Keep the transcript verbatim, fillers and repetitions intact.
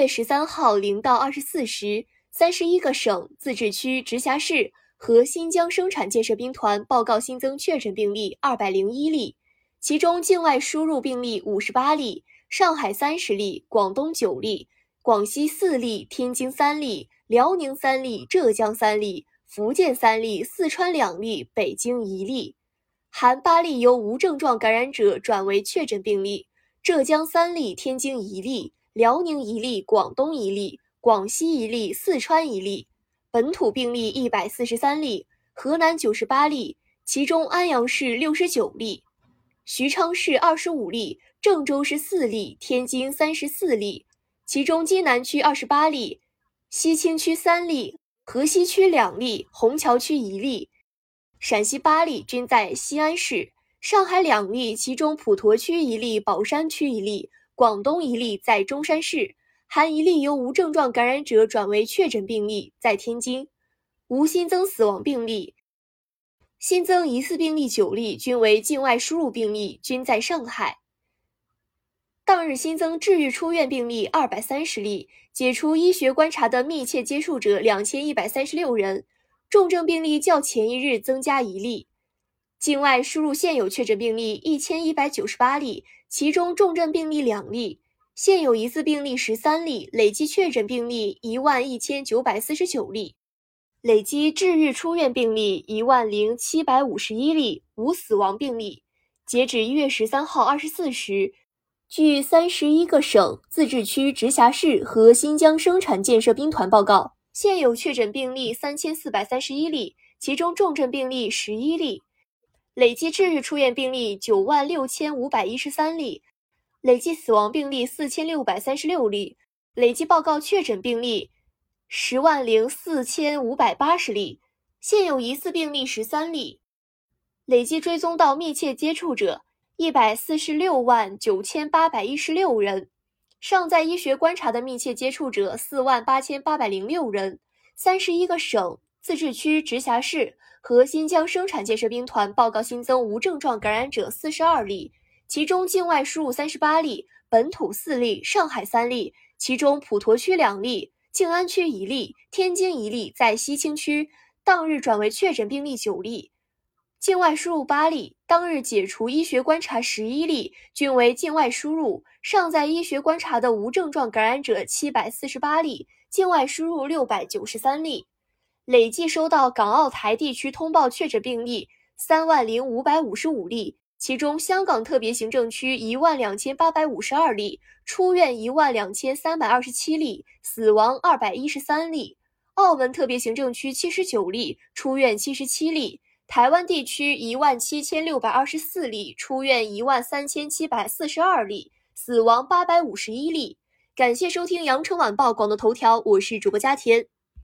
月十三号零到二十四时，三十一个省、自治区、直辖市和新疆生产建设兵团报告新增确诊病例二百零一例，其中境外输入病例五十八例，上海三十例，广东九例，广西四例，天津三例，辽宁三例，浙江三例，福建三例，四川两例，北京一例，含八例由无症状感染者转为确诊病例，浙江三例，天津一例，辽宁一例，广东一例，广西一例，四川一例，本土病例一百四十三例，河南九十八例，其中安阳市六十九例，徐昌市二十五例，郑州市四例，天津三十四例，其中津南区二十八例，西青区三例，河西区两例，虹桥区一例，陕西八例均在西安市，上海两例，其中普陀区一例，宝山区一例，广东一例在中山市。含一例由无症状感染者转为确诊病例，在天津，无新增死亡病例，新增疑似病例九例，均为境外输入病例，均在上海。当日新增治愈出院病例二百三十例，解除医学观察的密切接触者两千一百三十六人，重症病例较前一日增加一例。境外输入现有确诊病例一千一百九十八例，其中重症病例两例。现有疑似病例十三例，累计确诊病例一万一千九百四十九例，累计治愈出院病例一万零七百五十一例，无死亡病例。截止一月十三号二十四时，据三十一个省、自治区、直辖市和新疆生产建设兵团报告，现有确诊病例三千四百三十一例，其中重症病例十一例，累计治愈出院病例九万六千五百一十三例，累计死亡病例四千六百三十六例，累计报告确诊病例十万零四千五百八十例，现有疑似病例十三例，累计追踪到密切接触者一百四十六万九千八百一十六人，尚在医学观察的密切接触者四万八千八百零六人。三十一个省、自治区、直辖市和新疆生产建设兵团报告新增无症状感染者四十二例，其中境外输入三十八例，本土四例，上海三例，其中普陀区两例，静安区一例，天津一例在西青区，当日转为确诊病例九例，境外输入八例，当日解除医学观察十一例，均为境外输入，尚在医学观察的无症状感染者七百四十八例，境外输入六百九十三例，累计收到港澳台地区通报确诊病例三万零五百五十五例，其中香港特别行政区一万两千八百五十二例，出院一万两千三百二十七例，死亡二百一十三例，澳门特别行政区七十九例，出院七十七例，台湾地区一万七千六百二十四例，出院一万三千七百四十二例，死亡八百五十一例。感谢收听羊城晚报广东头条，我是主播佳田。